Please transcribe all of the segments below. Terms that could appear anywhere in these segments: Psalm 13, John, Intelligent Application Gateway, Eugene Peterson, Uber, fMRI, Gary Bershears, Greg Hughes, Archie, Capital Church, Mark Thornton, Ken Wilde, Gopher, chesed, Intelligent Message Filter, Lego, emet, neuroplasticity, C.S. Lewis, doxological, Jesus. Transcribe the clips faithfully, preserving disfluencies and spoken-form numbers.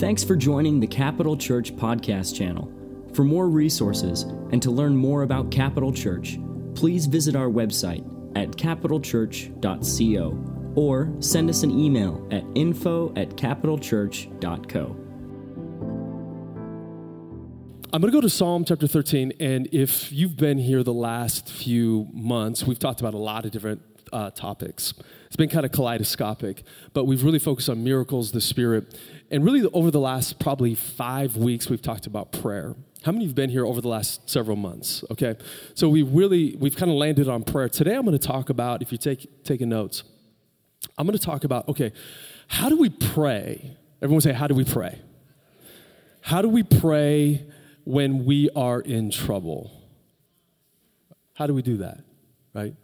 Thanks for joining the Capital Church podcast channel. For more resources and to learn more about Capital Church, please visit our website at capital church dot co or send us an email at info at capital church dot co. I'm going to go to Psalm chapter thirteen, and if you've been here the last few months, we've talked about a lot of different uh, topics. It's been kind of kaleidoscopic, but we've really focused on miracles, the Spirit, and really over the last probably five weeks, we've talked about prayer. How many of you have been here over the last several months, okay? So we really, we've kind of landed on prayer. Today, I'm going to talk about, if you're take, taking notes, I'm going to talk about, okay, how do we pray? Everyone say, how do we pray? How do we pray when we are in trouble? How do we do that, right?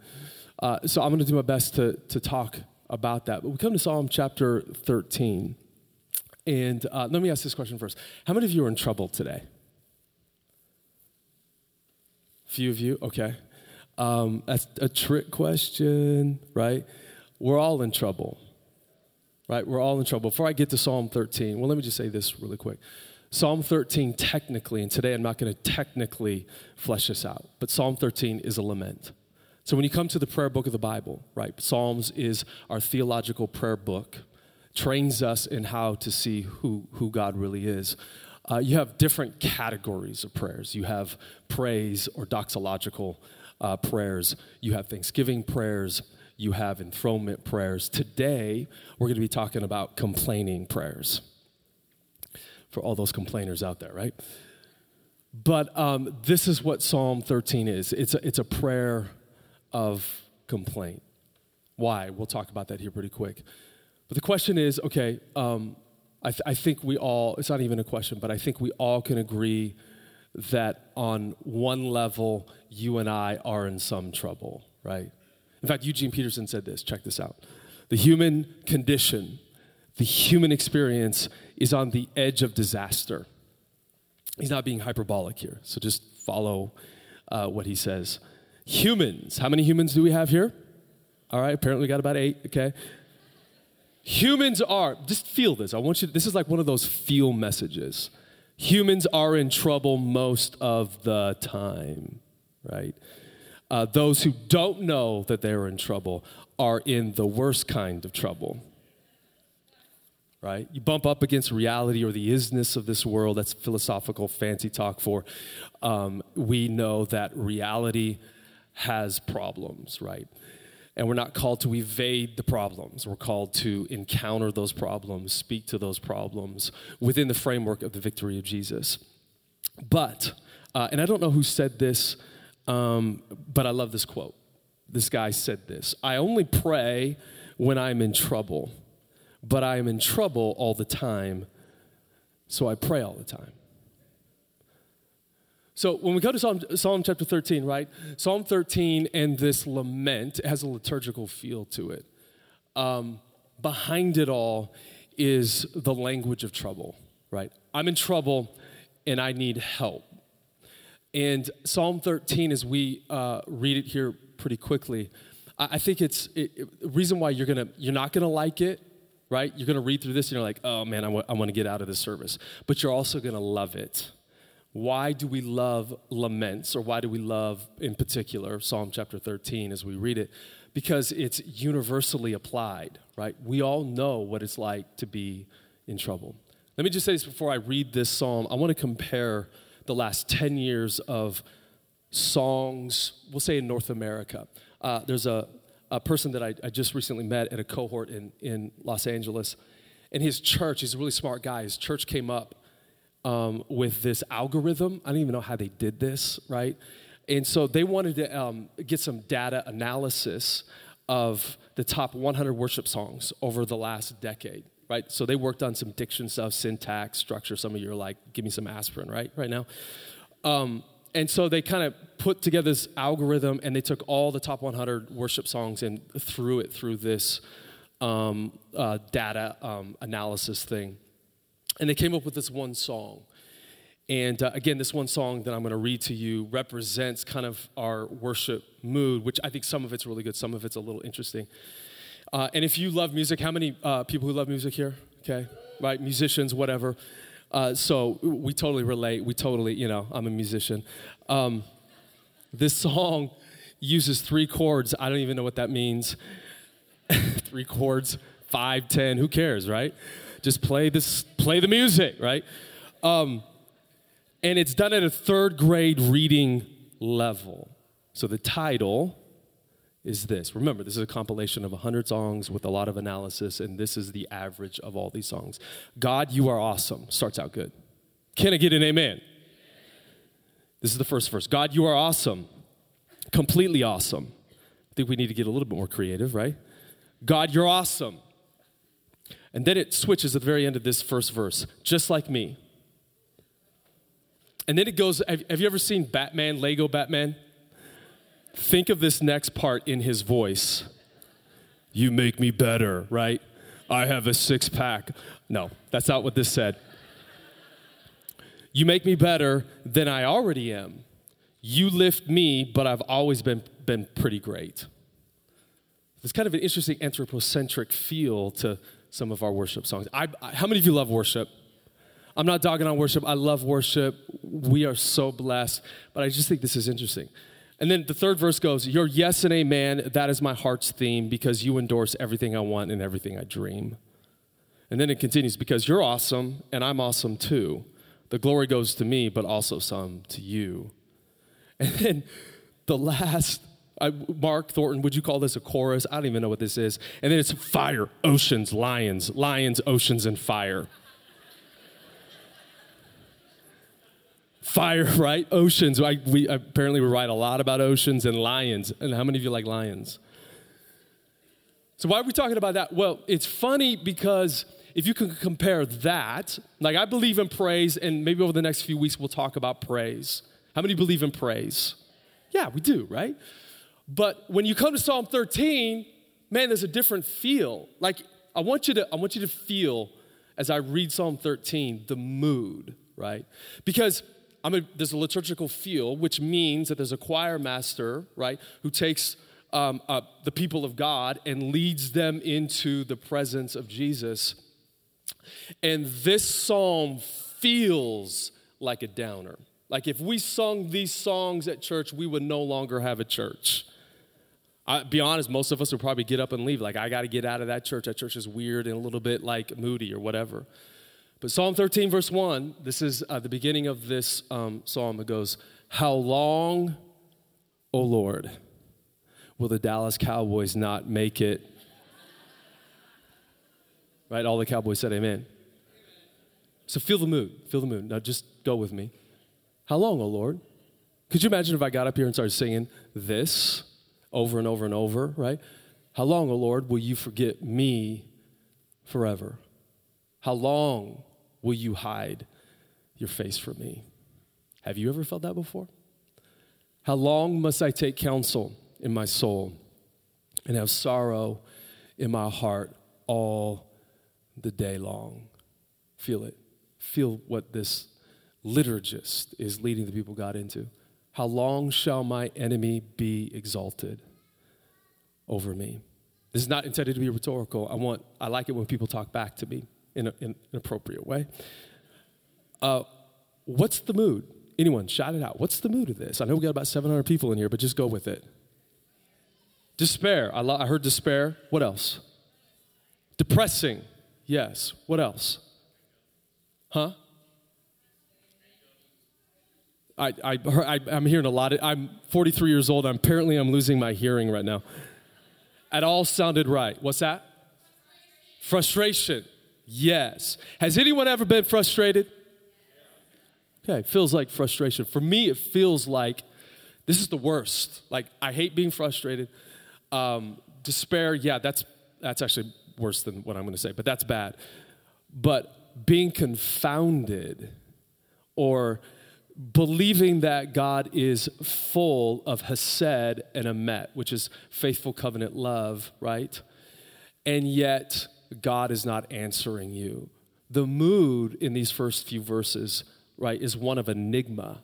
Uh, so I'm going to do my best to, to talk about that. But we come to Psalm chapter thirteen. And uh, let me ask this question first. How many of you are in trouble today? A few of you? Okay. Um, that's a trick question, right? We're all in trouble, right? We're all in trouble. Before I get to Psalm thirteen, well, let me just say this really quick. Psalm thirteen technically, and today I'm not going to technically flesh this out, but Psalm thirteen is a lament. So when you come to the prayer book of the Bible, right, Psalms is our theological prayer book, trains us in how to see who, who God really is. Uh, you have different categories of prayers. You have praise or doxological uh, prayers. You have thanksgiving prayers. You have enthronement prayers. Today, we're going to be talking about complaining prayers. For all those complainers out there, right? But um, this is what Psalm thirteen is. It's a, it's a prayer of complaint. Why? We'll talk about that here pretty quick. But the question is, okay, um, I, th- I think we all, it's not even a question, but I think we all can agree that on one level, you and I are in some trouble, right? In fact, Eugene Peterson said this, check this out. The human condition, the human experience is on the edge of disaster. He's not being hyperbolic here, so just follow uh, what he says. Humans, how many humans do we have here? All right, apparently we got about eight, okay? Humans are, just feel this. I want you, this is like one of those feel messages. Humans are in trouble most of the time, right? Uh, those who don't know that they're in trouble are in the worst kind of trouble. Right? You bump up against reality or the isness of this world. That's philosophical fancy talk for um, we know that reality has problems, right? And we're not called to evade the problems. We're called to encounter those problems, speak to those problems within the framework of the victory of Jesus. But, uh, and I don't know who said this, um, but I love this quote. This guy said this, "I only pray when I'm in trouble. But I am in trouble all the time, so I pray all the time." So when we go to Psalm, Psalm chapter thirteen, right? Psalm thirteen and this lament, it has a liturgical feel to it. Um, behind it all is the language of trouble, right? I'm in trouble, and I need help. And Psalm thirteen, as we uh, read it here pretty quickly, I, I think it's it, it, the reason why you're gonna you're not gonna like it. Right? You're going to read through this and you're like, oh man, I want, I want to get out of this service. But you're also going to love it. Why do we love laments, or why do we love, in particular, Psalm chapter thirteen as we read it? Because it's universally applied, right? We all know what it's like to be in trouble. Let me just say this before I read this psalm. I want to compare the last ten years of songs, we'll say in North America. Uh, there's a A person that I, I just recently met at a cohort in, in Los Angeles, and his church, he's a really smart guy, his church came up um, with this algorithm. I don't even know how they did this, right? And so they wanted to um, get some data analysis of the top one hundred worship songs over the last decade, right? So they worked on some diction stuff, syntax, structure. Some of you are like, give me some aspirin, right, right now. Um, And so they kind of put together this algorithm, and they took all the top one hundred worship songs and threw it through this um, uh, data um, analysis thing. And they came up with this one song. And uh, again, this one song that I'm going to read to you represents kind of our worship mood, which I think some of it's really good, some of it's a little interesting. Uh, and if you love music, how many uh, people who love music here? Okay. right? Musicians, whatever. Uh, so we totally relate. We totally, you know, I'm a musician. Um, this song uses three chords. I don't even know what that means. Three chords, five, ten, who cares, right? Just play this, play the music, right? Um, and it's done at a third grade reading level. So the title is this. Remember, this is a compilation of one hundred songs with a lot of analysis, and this is the average of all these songs. God, you are awesome. Starts out good. Can I get an amen? This is the first verse. God, you are awesome. Completely awesome. I think we need to get a little bit more creative, right? God, you're awesome. And then it switches at the very end of this first verse. Just like me. And then it goes, have, have you ever seen Batman, Lego Batman? Think of this next part in his voice. You make me better, right? I have a six pack. No, that's not what this said. You make me better than I already am. You lift me, but I've always been, been pretty great. It's kind of an interesting anthropocentric feel to some of our worship songs. I, I, how many of you love worship? I'm not dogging on worship. I love worship. We are so blessed. But I just think this is interesting. And then the third verse goes, your yes and amen, that is my heart's theme, because you endorse everything I want and everything I dream. And then it continues, because you're awesome, and I'm awesome too. The glory goes to me, but also some to you. And then the last, I, Mark Thornton, would you call this a chorus? I don't even know what this is. And then it's fire, oceans, lions, lions, oceans, and fire. Fire, right? Oceans. I, we apparently we write a lot about oceans and lions. And how many of you like lions? So why are we talking about that? Well, it's funny because if you can compare that, like I believe in praise, and maybe over the next few weeks we'll talk about praise. How many believe in praise? Yeah, we do, right? But when you come to Psalm thirteen, man, there's a different feel. Like I want you to, I want you to feel as I read Psalm thirteen the mood, right? Because I mean, there's a liturgical feel, which means that there's a choir master, right, who takes um, uh, the people of God and leads them into the presence of Jesus. And this psalm feels like a downer. Like if we sung these songs at church, we would no longer have a church. I'll be honest, most of us would probably get up and leave. Like, I got to get out of that church. That church is weird and a little bit like moody or whatever. But Psalm thirteen, verse one, this is uh, the beginning of this um, psalm. It goes, how long, O Lord, will the Dallas Cowboys not make it? Right? All the Cowboys said amen. So feel the mood. Feel the mood. Now just go with me. How long, O Lord? Could you imagine if I got up here and started singing this over and over and over, right? How long, O Lord, will you forget me forever? How long will you hide your face from me? Have you ever felt that before? How long must I take counsel in my soul and have sorrow in my heart all the day long? Feel it. Feel what this liturgist is leading the people of God into. How long shall my enemy be exalted over me? This is not intended to be rhetorical. I want. I like it when people talk back to me. In, a, in an appropriate way. Uh, what's the mood? Anyone, shout it out. What's the mood of this? I know we got about seven hundred people in here, but just go with it. Despair. I, lo- I heard despair. What else? Depressing. Yes. What else? Huh? I, I, I, I'm hearing a lot. Of, I'm forty-three years old. I'm, apparently, I'm losing my hearing right now. It all sounded right. What's that? Frustration. Yes. Has anyone ever been frustrated? Okay, it feels like frustration. For me, it feels like this is the worst. Like, I hate being frustrated. Um, despair, yeah, that's that's actually worse than what I'm going to say, but that's bad. But being confounded or believing that God is full of chesed and emet, which is faithful covenant love, right? And yet God is not answering you. The mood in these first few verses, right, is one of enigma,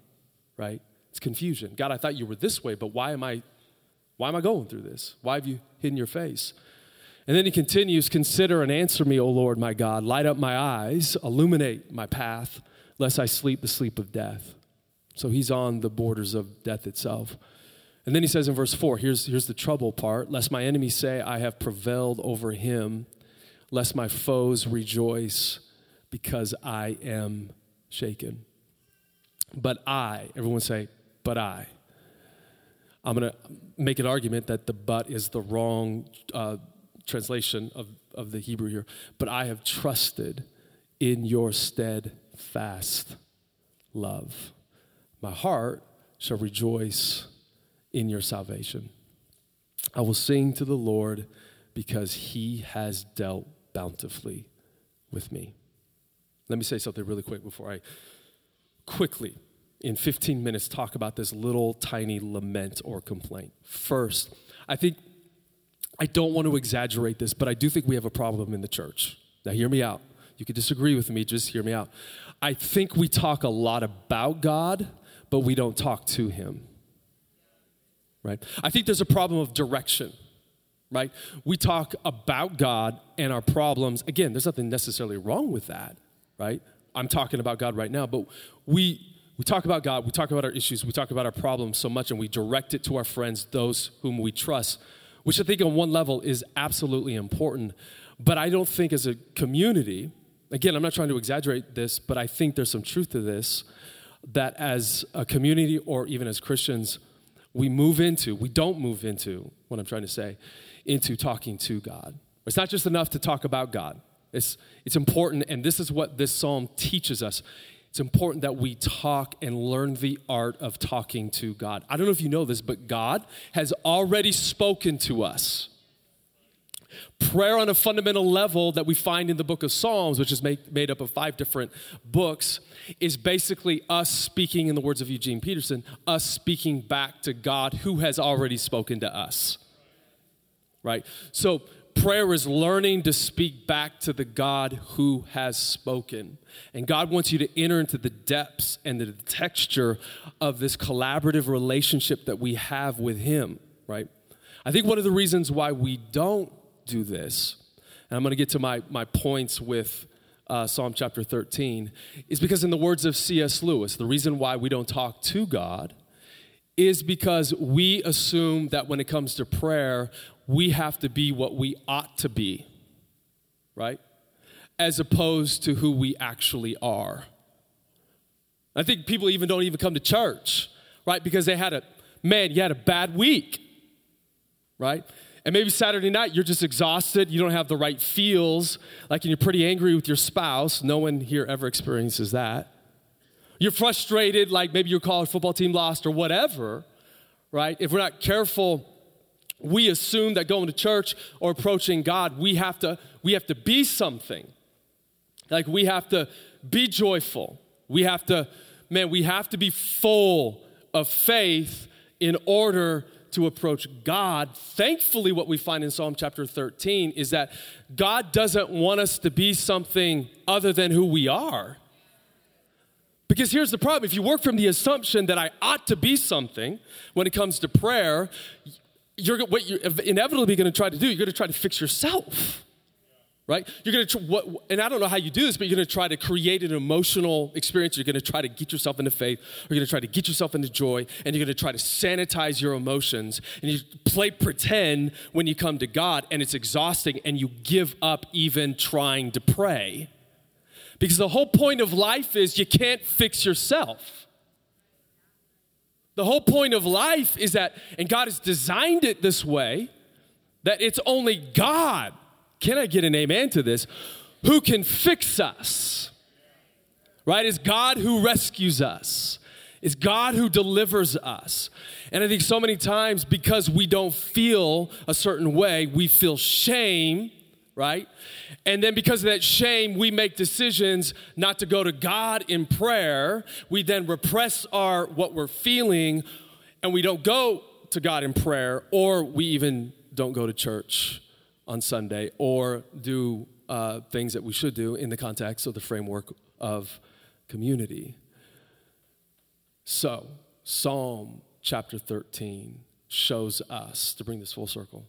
right? It's confusion. God, I thought you were this way, but why am I, why am I going through this? Why have you hidden your face? And then he continues, consider and answer me, O Lord, my God. Light up my eyes, illuminate my path, lest I sleep the sleep of death. So he's on the borders of death itself. And then he says in verse four, here's, here's the trouble part. Lest my enemies say I have prevailed over him, lest my foes rejoice because I am shaken. But I, everyone say, but I. I'm going to make an argument that the but is the wrong uh, translation of, of the Hebrew here. But I have trusted in your steadfast love. My heart shall rejoice in your salvation. I will sing to the Lord because he has dealt bountifully with me. Let me say something really quick before I quickly, in fifteen minutes, talk about this little tiny lament or complaint. First, I think, I don't want to exaggerate this, but I do think we have a problem in the church. Now, hear me out. You could disagree with me, just hear me out. I think we talk a lot about God, but we don't talk to him, right? I think there's a problem of direction, right? We talk about God and our problems. Again, there's nothing necessarily wrong with that, right? I'm talking about God right now, but we we talk about God, we talk about our issues, we talk about our problems so much, and we direct it to our friends, those whom we trust, which I think on one level is absolutely important. But I don't think as a community, again, I'm not trying to exaggerate this, but I think there's some truth to this, that as a community or even as Christians, we move into, we don't move into, what I'm trying to say, into talking to God. It's not just enough to talk about God. It's it's important, and this is what this psalm teaches us. It's important that we talk and learn the art of talking to God. I don't know if you know this, but God has already spoken to us. Prayer on a fundamental level that we find in the book of Psalms, which is make, made up of five different books, is basically us speaking, in the words of Eugene Peterson, us speaking back to God who has already spoken to us, right? So prayer is learning to speak back to the God who has spoken. And God wants you to enter into the depths and the texture of this collaborative relationship that we have with him, right? I think one of the reasons why we don't do this, and I'm going to get to my, my points with uh, Psalm chapter thirteen, is because in the words of C S Lewis, the reason why we don't talk to God is because we assume that when it comes to prayer, we have to be what we ought to be, right? As opposed to who we actually are. I think people even don't even come to church, right? Because they had a, man, you had a bad week, right? And maybe Saturday night, you're just exhausted. You don't have the right feels, like, and you're pretty angry with your spouse. No one here ever experiences that. You're frustrated, like maybe your college football team lost or whatever, right? If we're not careful, we assume that going to church or approaching God, we have to we have to be something. Like, we have to be joyful. We have to, man, we have to be full of faith in order to approach God. Thankfully, what we find in Psalm chapter thirteen is that God doesn't want us to be something other than who we are. Because here's the problem. If you work from the assumption that I ought to be something when it comes to prayer, You're, what you're inevitably going to try to do, you're going to try to fix yourself, right? You're going to, tr- what, and I don't know how you do this, but you're going to try to create an emotional experience. You're going to try to get yourself into faith. You're going to try to get yourself into joy, and you're going to try to sanitize your emotions, and you play pretend when you come to God, and it's exhausting, and you give up even trying to pray. Because the whole point of life is you can't fix yourself. The whole point of life is that, and God has designed it this way, that it's only God, can I get an amen to this, who can fix us, right? It's God who rescues us. It's God who delivers us. And I think so many times, because we don't feel a certain way, we feel shame, right? And then because of that shame, we make decisions not to go to God in prayer. We then repress our what we're feeling, and we don't go to God in prayer, or we even don't go to church on Sunday, or do uh, things that we should do in the context of the framework of community. So, Psalm chapter thirteen shows us, to bring this full circle,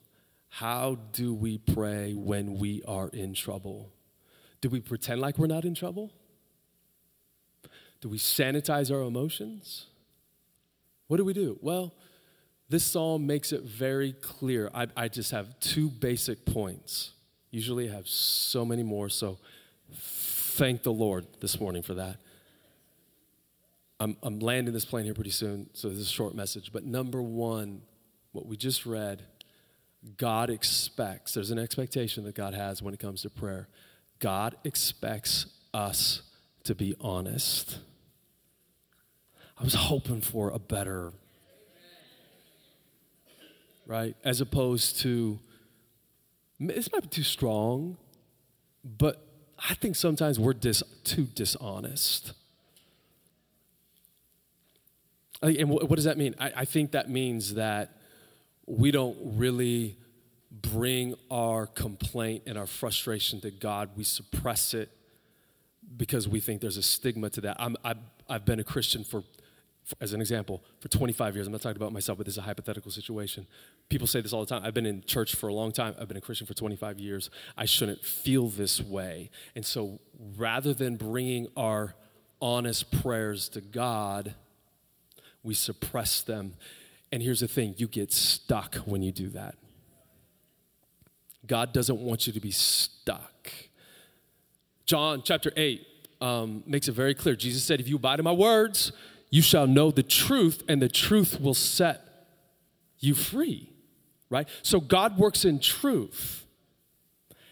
How do we pray when we are in trouble? Do we pretend like we're not in trouble? Do we sanitize our emotions? What do we do? Well, this psalm makes it very clear. I, I just have two basic points. Usually I have so many more, so thank the Lord this morning for that. I'm, I'm landing this plane here pretty soon, so this is a short message. But number one, what we just read, God expects. There's an expectation that God has when it comes to prayer. God expects us to be honest. I was hoping for a better, right? As opposed to, this might be too strong, but I think sometimes we're dis, too dishonest. And what does that mean? I, I think that means that we don't really bring our complaint and our frustration to God. We suppress it because we think there's a stigma to that. I'm, I've, I've been a Christian for, for, as an example, for twenty-five years. I'm not talking about myself, but this is a hypothetical situation. People say this all the time. I've been in church for a long time. I've been a Christian for twenty-five years. I shouldn't feel this way. And so rather than bringing our honest prayers to God, we suppress them. And here's the thing, you get stuck when you do that. God doesn't want you to be stuck. John chapter eight um, makes it very clear. Jesus said, if you abide in my words, you shall know the truth, and the truth will set you free, right? So God works in truth.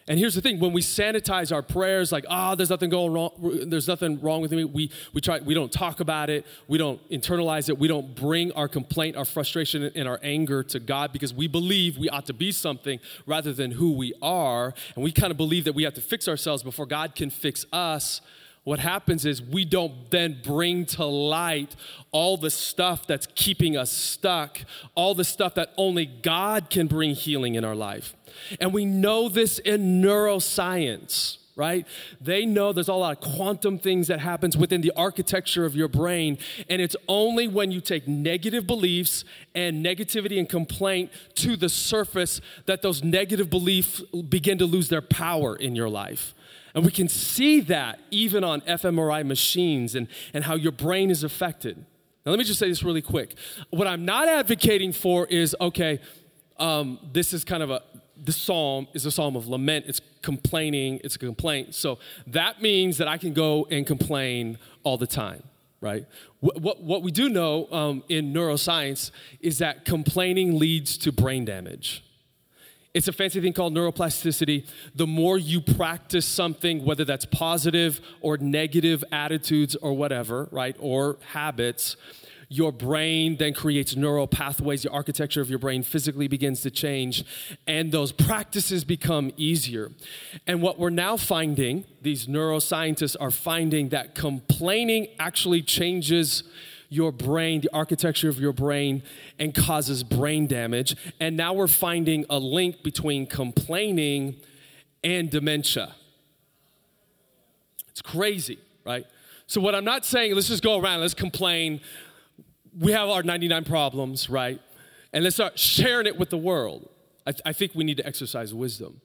And here's the thing, when we sanitize our prayers, like, ah, oh, there's nothing going wrong, there's nothing wrong with me, we we try, we don't talk about it, we don't internalize it, we don't bring our complaint, our frustration, and our anger to God because we believe we ought to be something rather than who we are, and we kind of believe that we have to fix ourselves before God can fix us. What happens is we don't then bring to light all the stuff that's keeping us stuck, all the stuff that only God can bring healing in our life. And we know this in neuroscience, right? They know there's a lot of quantum things that happens within the architecture of your brain, and it's only when you take negative beliefs and negativity and complaint to the surface that those negative beliefs begin to lose their power in your life. And we can see that even on fMRI machines and, and how your brain is affected. Now, let me just say this really quick. What I'm not advocating for is, okay, um, this is kind of a, this psalm is a psalm of lament. It's complaining. It's a complaint. So that means that I can go and complain all the time, right? What, what, what we do know um, in neuroscience is that complaining leads to brain damage. It's a fancy thing called neuroplasticity. The more you practice something, whether that's positive or negative attitudes or whatever, right, or habits, your brain then creates neural pathways. The architecture of your brain physically begins to change, and those practices become easier. And what we're now finding, these neuroscientists are finding that complaining actually changes your brain, the architecture of your brain, and causes brain damage. And now we're finding a link between complaining and dementia. It's crazy, right? So what I'm not saying, let's just go around, let's complain. We have our ninety-nine problems, right? And let's start sharing it with the world. I, th- I think we need to exercise wisdom.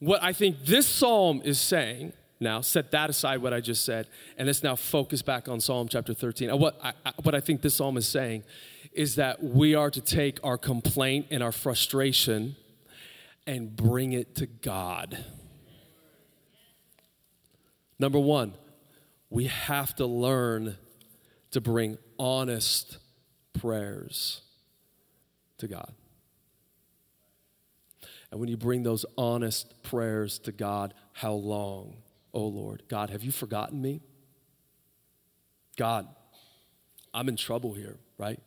What I think this psalm is saying, now, set that aside, what I just said, and let's now focus back on Psalm chapter thirteen. What I, what I think this psalm is saying is that we are to take our complaint and our frustration and bring it to God. Number one, we have to learn to bring honest prayers to God. And when you bring those honest prayers to God, how long? Oh, Lord, God, have you forgotten me? God, I'm in trouble here, right?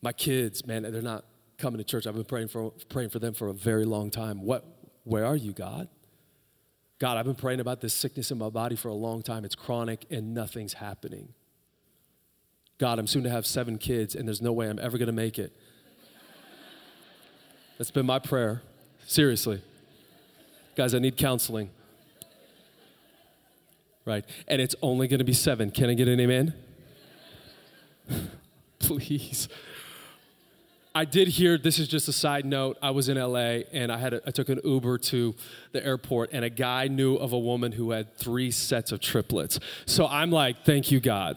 My kids, man, they're not coming to church. I've been praying for praying for them for a very long time. What? Where are you, God? God, I've been praying about this sickness in my body for a long time. It's chronic and nothing's happening. God, I'm soon to have seven kids, and there's no way I'm ever going to make it. That's been my prayer. Seriously. Guys, I need counseling. Right? And it's only going to be seven. Can I get an amen? Please. I did hear, this is just a side note, I was in L A and I had a, I took an Uber to the airport and a guy knew of a woman who had three sets of triplets. So I'm like, thank you, God.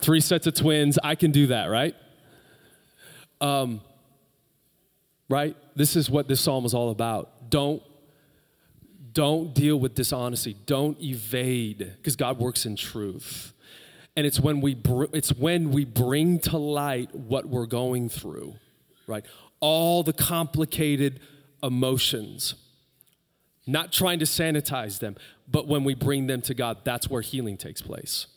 Three sets of twins, I can do that, right? Um, right? This is what this psalm is all about. Don't, don't deal with dishonesty. Don't evade, because God works in truth. And it's when we br- it's when we bring to light what we're going through, right? All the complicated emotions, not trying to sanitize them, but when we bring them to God, that's where healing takes place.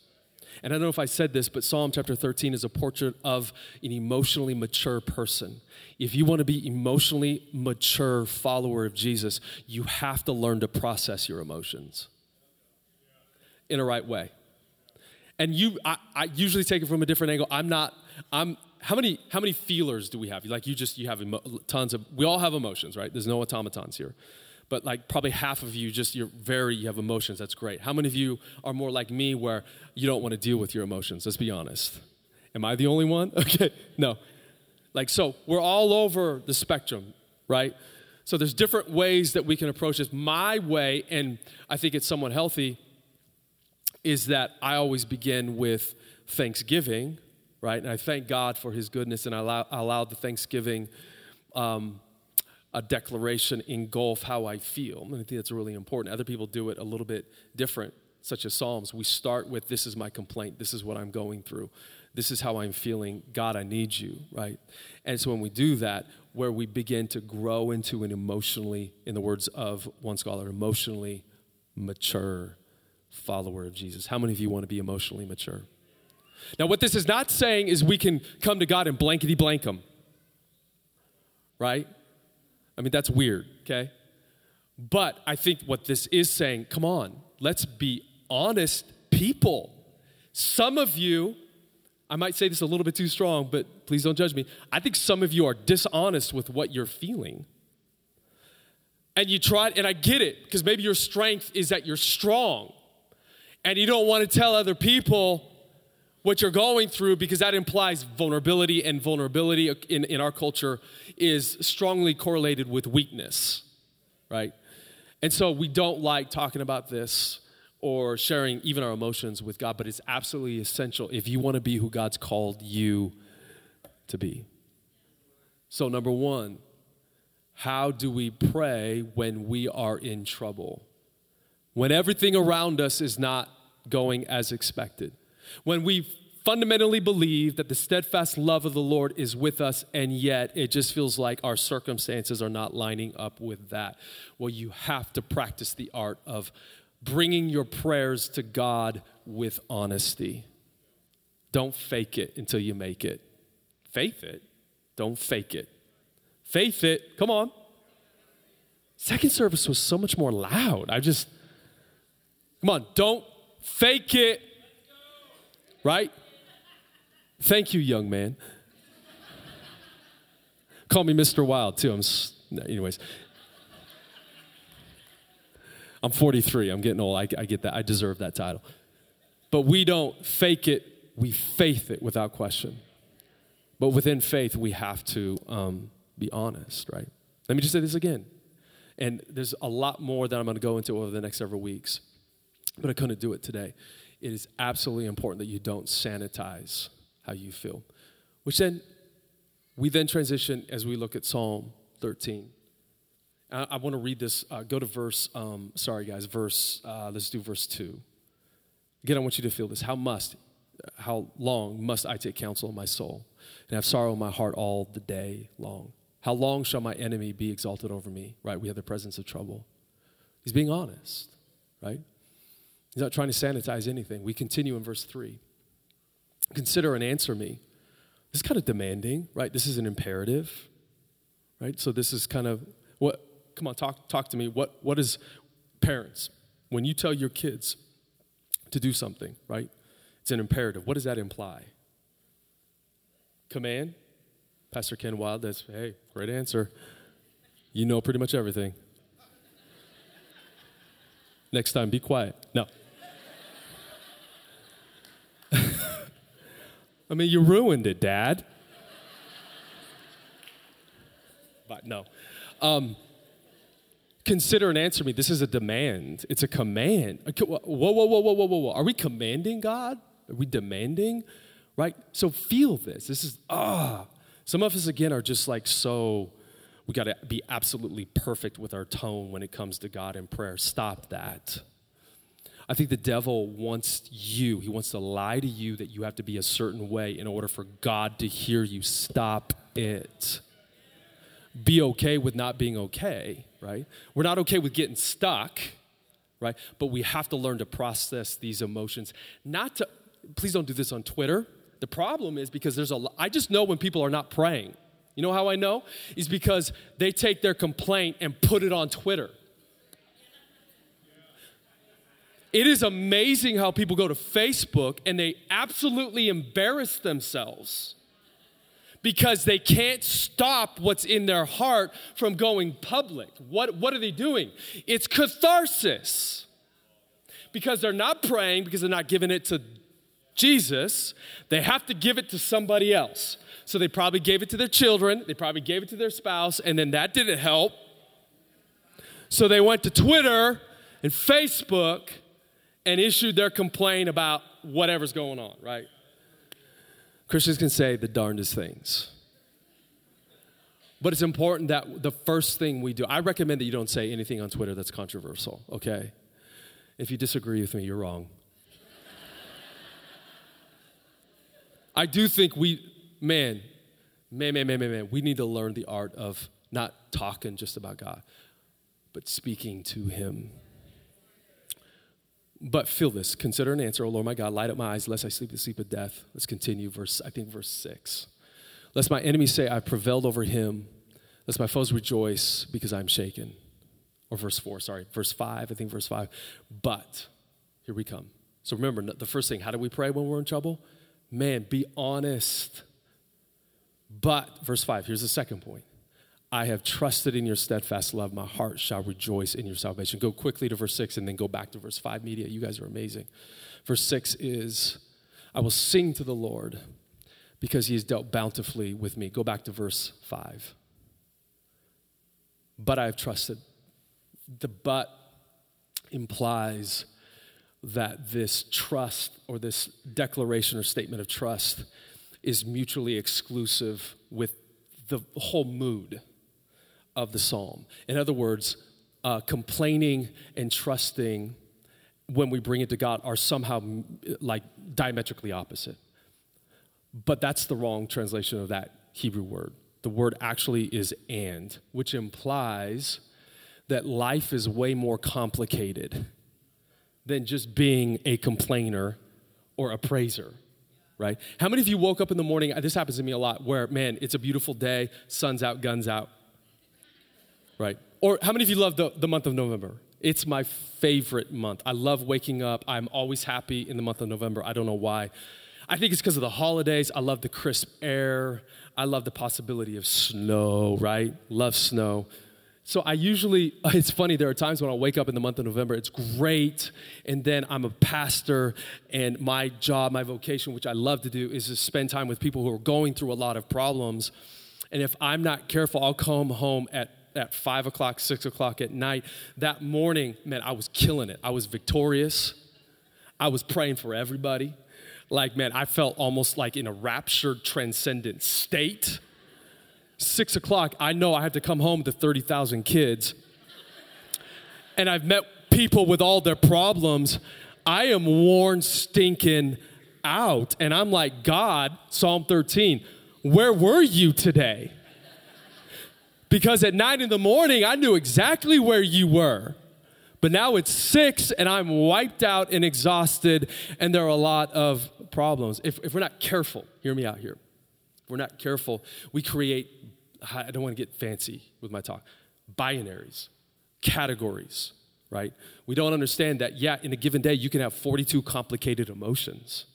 And I don't know if I said this, but Psalm chapter thirteen is a portrait of an emotionally mature person. If you want to be emotionally mature follower of Jesus, you have to learn to process your emotions in a right way. And you, I, I usually take it from a different angle. I'm not, I'm, how many, how many feelers do we have? Like you just, you have emo, tons of, we all have emotions, right? There's no automatons here. But like probably half of you just, you're very, you have emotions. That's great. How many of you are more like me where you don't want to deal with your emotions? Let's be honest. Am I the only one? Okay, no. Like, so we're all over the spectrum, right? So there's different ways that we can approach this. My way, and I think it's somewhat healthy, is that I always begin with thanksgiving, right? And I thank God for his goodness, and I allow, I allow the thanksgiving um, a declaration engulf how I feel. And I think that's really important. Other people do it a little bit different, such as Psalms. We start with, this is my complaint. This is what I'm going through. This is how I'm feeling. God, I need you, right? And so when we do that, where we begin to grow into an emotionally, in the words of one scholar, emotionally mature follower of Jesus. How many of you want to be emotionally mature? Now, what this is not saying is we can come to God and blankety blank him, right? I mean, that's weird, okay? But I think what this is saying, come on, let's be honest people. Some of you, I might say this a little bit too strong, but please don't judge me. I think some of you are dishonest with what you're feeling. And you try, and I get it, because maybe your strength is that you're strong. And you don't want to tell other people what you're going through because that implies vulnerability, and vulnerability in, in our culture is strongly correlated with weakness, right? And so we don't like talking about this or sharing even our emotions with God, but it's absolutely essential if you want to be who God's called you to be. So number one, how do we pray when we are in trouble? When everything around us is not going as expected. When we fundamentally believe that the steadfast love of the Lord is with us, and yet it just feels like our circumstances are not lining up with that. Well, you have to practice the art of bringing your prayers to God with honesty. Don't fake it until you make it. Faith it. Don't fake it. Faith it. Come on. Second service was so much more loud. I just... Come on, don't fake it, right? Thank you, young man. Call me Mister Wilde, too. I'm, s- anyways. I'm forty-three. I'm getting old. I, I get that. I deserve that title. But we don't fake it. We faith it without question. But within faith, we have to um, be honest, right? Let me just say this again. And there's a lot more that I'm going to go into over the next several weeks. But I couldn't do it today. It is absolutely important that you don't sanitize how you feel. Which then, we then transition as we look at Psalm thirteen. I, I want to read this. Uh, go to verse, um, sorry guys, verse, uh, let's do verse two. Again, I want you to feel this. How must, how long must I take counsel in my soul and have sorrow in my heart all the day long? How long shall my enemy be exalted over me? Right, we have the presence of trouble. He's being honest, right? He's not trying to sanitize anything. We continue in verse three. Consider and answer me. This is kind of demanding, right? This is an imperative, right? So this is kind of what, come on, talk talk to me. What what is, parents, when you tell your kids to do something, right? It's an imperative. What does that imply? Command? Pastor Ken Wilde, that's, hey, great answer. You know pretty much everything. Next time, be quiet. No. I mean, you ruined it, Dad. But no. Um, consider and answer me. This is a demand. It's a command. Whoa, whoa, whoa, whoa, whoa, whoa. Are we commanding God? Are we demanding? Right? So feel this. This is, ah. Some of us, again, are just like so, we got to be absolutely perfect with our tone when it comes to God in prayer. Stop that. I think the devil wants you. He wants to lie to you that you have to be a certain way in order for God to hear you. Stop it. Be okay with not being okay, right? We're not okay with getting stuck, right? But we have to learn to process these emotions. Not to, please don't do this on Twitter. The problem is because there's a lot, I just know when people are not praying. You know how I know? Is because they take their complaint and put it on Twitter. It is amazing how people go to Facebook and they absolutely embarrass themselves because they can't stop what's in their heart from going public. What, what are they doing? It's catharsis. Because they're not praying, because they're not giving it to Jesus, they have to give it to somebody else. So they probably gave it to their children, they probably gave it to their spouse, and then that didn't help. So they went to Twitter and Facebook and issued their complaint about whatever's going on, right? Christians can say the darndest things. But it's important that the first thing we do, I recommend that you don't say anything on Twitter that's controversial, okay? If you disagree with me, you're wrong. I do think we, man, man, man, man, man, man, we need to learn the art of not talking just about God, but speaking to him. But feel this, consider and answer, O Lord my God, light up my eyes, lest I sleep the sleep of death. Let's continue, verse, I think verse six. Lest my enemies say, I've prevailed over him. Lest my foes rejoice because I'm shaken. Or verse four, sorry, verse five, I think verse five. But, here we come. So remember, the first thing, how do we pray when we're in trouble? Man, be honest. But, verse five, here's the second point. I have trusted in your steadfast love. My heart shall rejoice in your salvation. Go quickly to verse six and then go back to verse five. Media, you guys are amazing. Verse six is, I will sing to the Lord because he has dealt bountifully with me. Go back to verse five. But I have trusted. The but implies that this trust or this declaration or statement of trust is mutually exclusive with the whole mood of the psalm. In other words, uh, complaining and trusting when we bring it to God are somehow like diametrically opposite. But that's the wrong translation of that Hebrew word. The word actually is and, which implies that life is way more complicated than just being a complainer or a praiser, right? How many of you woke up in the morning, this happens to me a lot, where, man, it's a beautiful day, sun's out, guns out, right? Or how many of you love the, the month of November? It's my favorite month. I love waking up. I'm always happy in the month of November. I don't know why. I think it's because of the holidays. I love the crisp air. I love the possibility of snow, right? Love snow. So I usually, it's funny, there are times when I wake up in the month of November, it's great, and then I'm a pastor, and my job, my vocation, which I love to do, is to spend time with people who are going through a lot of problems, and if I'm not careful, I'll come home at, at five o'clock, six o'clock at night. That morning, man, I was killing it. I was victorious. I was praying for everybody. Like, man, I felt almost like in a raptured, transcendent state. Six o'clock, I know I have to come home to thirty thousand kids. And I've met people with all their problems. I am worn stinking out. And I'm like, God, Psalm thirteen, where were you today? Because at nine in the morning, I knew exactly where you were. But now it's six and I'm wiped out and exhausted. And there are a lot of problems. If, if we're not careful, hear me out here. We're not careful. We create, I don't want to get fancy with my talk, binaries, categories, right? We don't understand that, yeah, in a given day, you can have forty-two complicated emotions.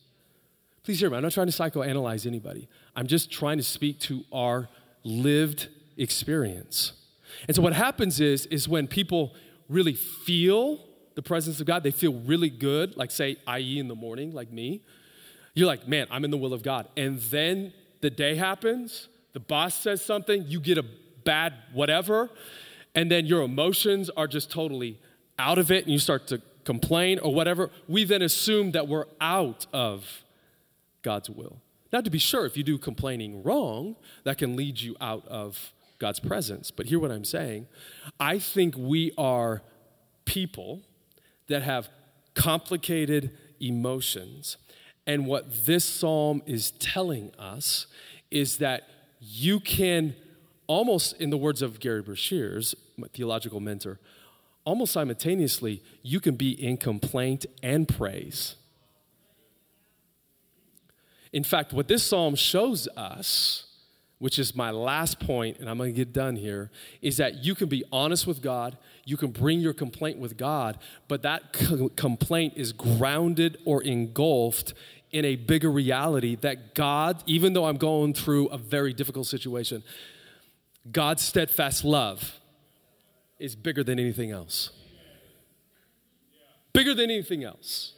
Please hear me. I'm not trying to psychoanalyze anybody. I'm just trying to speak to our lived experience. And so what happens is, is when people really feel the presence of God, they feel really good, like say, that is in the morning, like me. You're like, man, I'm in the will of God. And then the day happens, the boss says something, you get a bad whatever, and then your emotions are just totally out of it and you start to complain or whatever, we then assume that we're out of God's will. Now, to be sure, if you do complaining wrong, that can lead you out of God's presence. But hear what I'm saying. I think we are people that have complicated emotions. And what this psalm is telling us is that you can almost, in the words of Gary Bershears, my theological mentor, almost simultaneously, you can be in complaint and praise. In fact, what this psalm shows us, which is my last point, and I'm going to get done here, is that you can be honest with God, you can bring your complaint with God, but that co- complaint is grounded or engulfed in a bigger reality that God, even though I'm going through a very difficult situation, God's steadfast love is bigger than anything else. Bigger than anything else.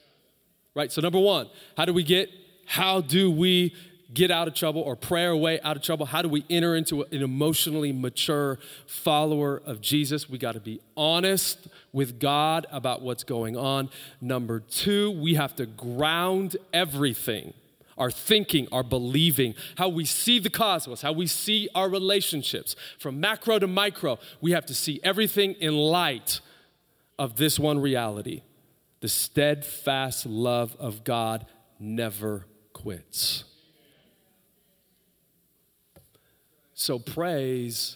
Right? So number one, how do we get How do we get out of trouble or pray our way out of trouble? How do we enter into an emotionally mature follower of Jesus? We got to be honest with God about what's going on. Number two, we have to ground everything, our thinking, our believing, how we see the cosmos, how we see our relationships, from macro to micro. We have to see everything in light of this one reality, the steadfast love of God never quits. So praise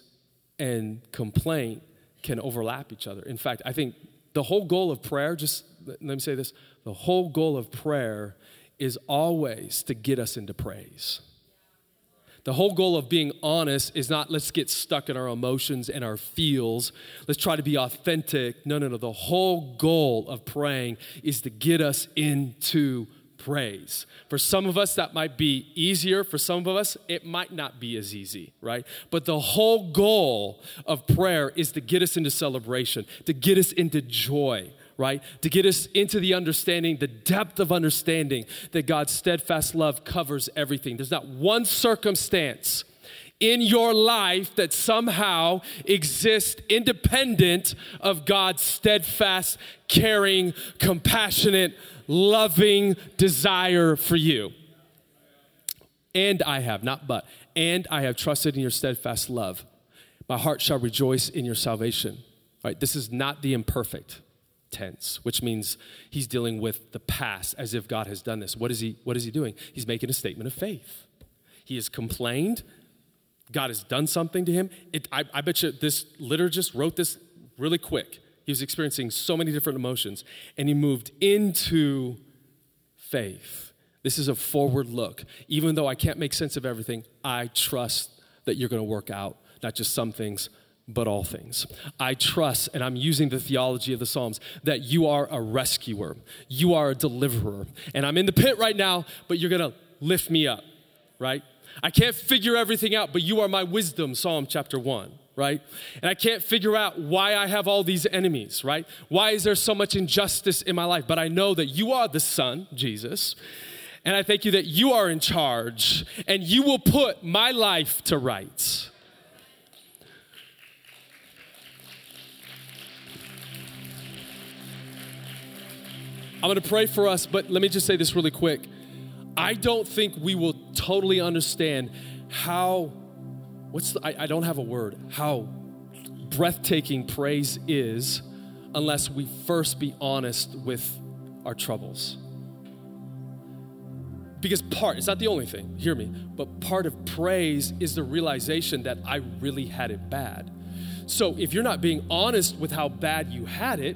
and complaint can overlap each other. In fact, I think the whole goal of prayer, just let me say this, the whole goal of prayer is always to get us into praise. The whole goal of being honest is not let's get stuck in our emotions and our feels. Let's try to be authentic. No, no, no. The whole goal of praying is to get us into praise. Praise. For some of us, that might be easier. For some of us, it might not be as easy, right? But the whole goal of prayer is to get us into celebration, to get us into joy, right? To get us into the understanding, the depth of understanding that God's steadfast love covers everything. There's not one circumstance in your life that somehow exists independent of God's steadfast, caring, compassionate, loving desire for you. And I have, not but, and I have trusted in your steadfast love. My heart shall rejoice in your salvation. All right, this is not the imperfect tense, which means he's dealing with the past as if God has done this. What is he, what is he doing? He's making a statement of faith. He has complained. God has done something to him. It, I, I bet you this liturgist wrote this really quick. He was experiencing so many different emotions, and he moved into faith. This is a forward look. Even though I can't make sense of everything, I trust that you're going to work out not just some things, but all things. I trust, and I'm using the theology of the Psalms, that you are a rescuer. You are a deliverer. And I'm in the pit right now, but you're going to lift me up, right? I can't figure everything out, but you are my wisdom, Psalm chapter one, right? And I can't figure out why I have all these enemies, right? Why is there so much injustice in my life? But I know that you are the Son, Jesus, and I thank you that you are in charge, and you will put my life to rights. I'm going to pray for us, but let me just say this really quick. I don't think we will totally understand how, what's the, I, I don't have a word, how breathtaking praise is unless we first be honest with our troubles. Because part, it's not the only thing, hear me, but part of praise is the realization that I really had it bad. So if you're not being honest with how bad you had it,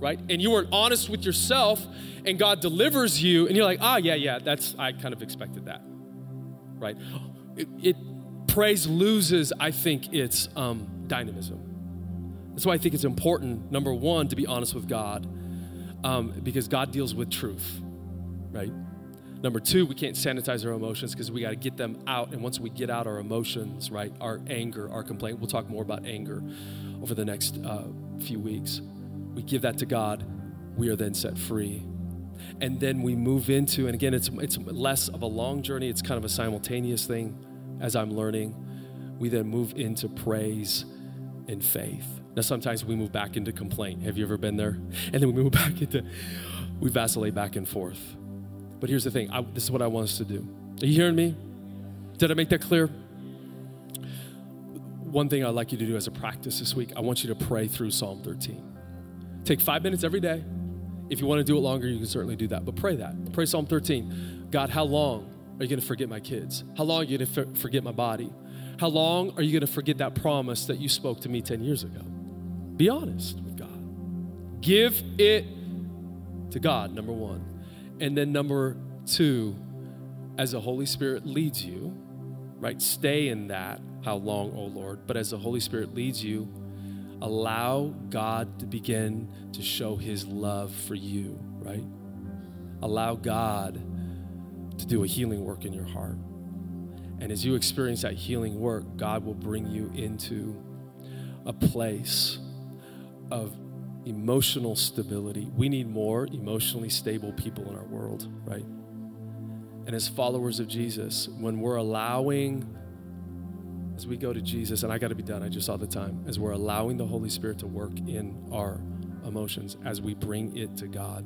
right? And you weren't honest with yourself and God delivers you and you're like, ah, oh, yeah, yeah, that's, I kind of expected that, right? It, it praise loses, I think, its um, dynamism. That's why I think it's important, number one, to be honest with God um, because God deals with truth, right? Number two, we can't sanitize our emotions because we got to get them out. And once we get out our emotions, right, our anger, our complaint, we'll talk more about anger over the next uh, few weeks. We give that to God, we are then set free. And then we move into, and again, it's it's less of a long journey, it's kind of a simultaneous thing as I'm learning. we then move into praise and faith. Now, sometimes we move back into complaint. Have you ever been there? And then we move back into, we vacillate back and forth. But here's the thing. I, this is what I want us to do. Are you hearing me? Did I make that clear? One thing I'd like you to do as a practice this week, I want you to pray through Psalm thirteen. Take five minutes every day. If you want to do it longer, you can certainly do that. But pray that. Pray Psalm thirteen. God, how long are you going to forget my kids? How long are you going to forget my body? How long are you going to forget that promise that you spoke to me ten years ago? Be honest with God. Give it to God, number one. And then number two, as the Holy Spirit leads you, right? Stay in that, how long, oh Lord. But as the Holy Spirit leads you, allow God to begin to show his love for you, right? Allow God to do a healing work in your heart. And as you experience that healing work, God will bring you into a place of emotional stability. We need more emotionally stable people in our world, right? And as followers of Jesus, when we're allowing, as we go to Jesus, and I got to be done, I just saw the time, as we're allowing the Holy Spirit to work in our emotions, as we bring it to God,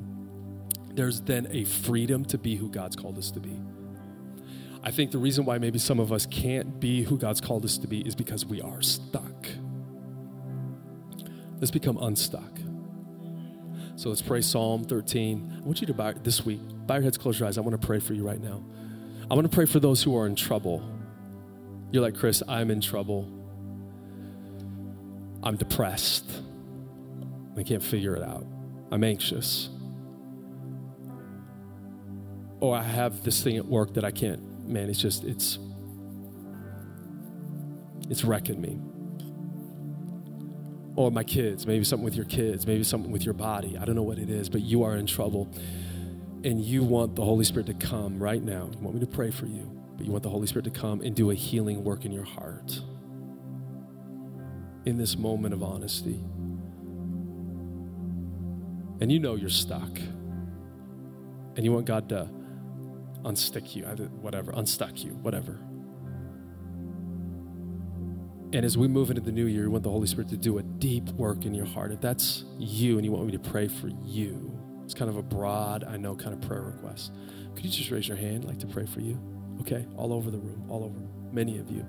there's then a freedom to be who God's called us to be. I think the reason why maybe some of us can't be who God's called us to be is because we are stuck. Let's become unstuck. So let's pray Psalm thirteen. I want you to, bow, this week, bow your heads, close your eyes. I want to pray for you right now. I want to pray for those who are in trouble. You're like, Krist, I'm in trouble. I'm depressed. I can't figure it out. I'm anxious. Or I have this thing at work that I can't, man, it's just, it's, it's wrecking me. Or my kids, maybe something with your kids, maybe something with your body. I don't know what it is, but you are in trouble and you want the Holy Spirit to come right now. You want me to pray for you, but you want the Holy Spirit to come and do a healing work in your heart. In this moment of honesty. And you know you're stuck. And you want God to unstick you, whatever, unstuck you, whatever. And as we move into the new year, we want the Holy Spirit to do a deep work in your heart. If that's you and you want me to pray for you, it's kind of a broad, I know, kind of prayer request. Could you just raise your hand? I'd like to pray for you. Okay, all over the room, all over, many of you.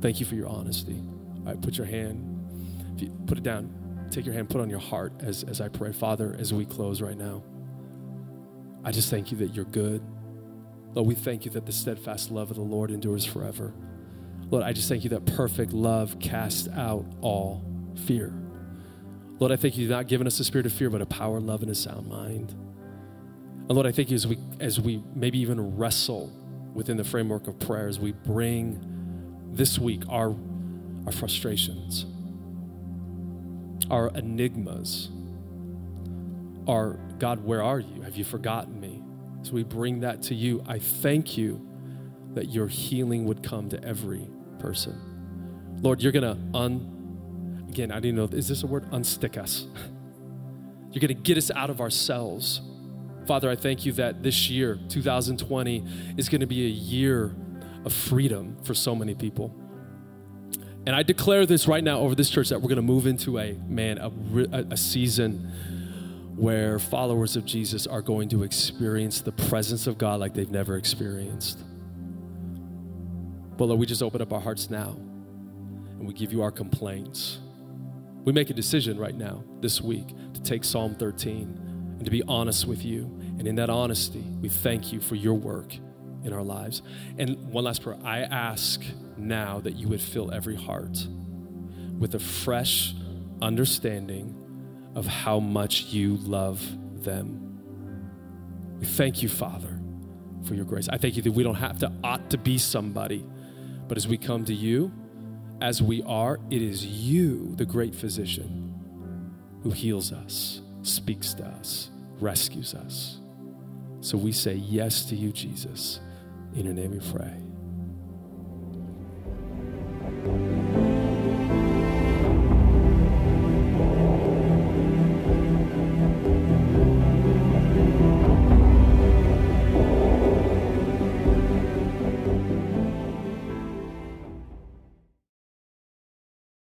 Thank you for your honesty. All right, put your hand, if you, put it down. Take your hand, put it on your heart as, as I pray. Father, as we close right now, I just thank you that you're good. Lord, we thank you that the steadfast love of the Lord endures forever. Lord, I just thank you that perfect love casts out all fear. Lord, I thank you you've not given us a spirit of fear, but a power, love, and a sound mind. And Lord, I thank you as we, as we maybe even wrestle within the framework of prayer, as we bring this week our, our frustrations, our enigmas, our God, where are you? Have you forgotten me? So we bring that to you. I thank you that your healing would come to every person. Lord, you're going to un, again, I didn't know, is this a word? Unstick us. You're going to get us out of ourselves. Father, I thank you that this year, two thousand twenty, is going to be a year of freedom for so many people. And I declare this right now over this church that we're going to move into a, man, a, a season where followers of Jesus are going to experience the presence of God like they've never experienced. But Lord, we just open up our hearts now and we give you our complaints. We make a decision right now, this week, to take Psalm thirteen and to be honest with you. And in that honesty, we thank you for your work in our lives. And one last prayer, I ask now that you would fill every heart with a fresh understanding of how much you love them. We thank you, Father, for your grace. I thank you that we don't have to, ought to be somebody, but as we come to you, as we are, it is you, the great physician, who heals us, speaks to us, rescues us. So we say yes to you, Jesus. In your name we pray.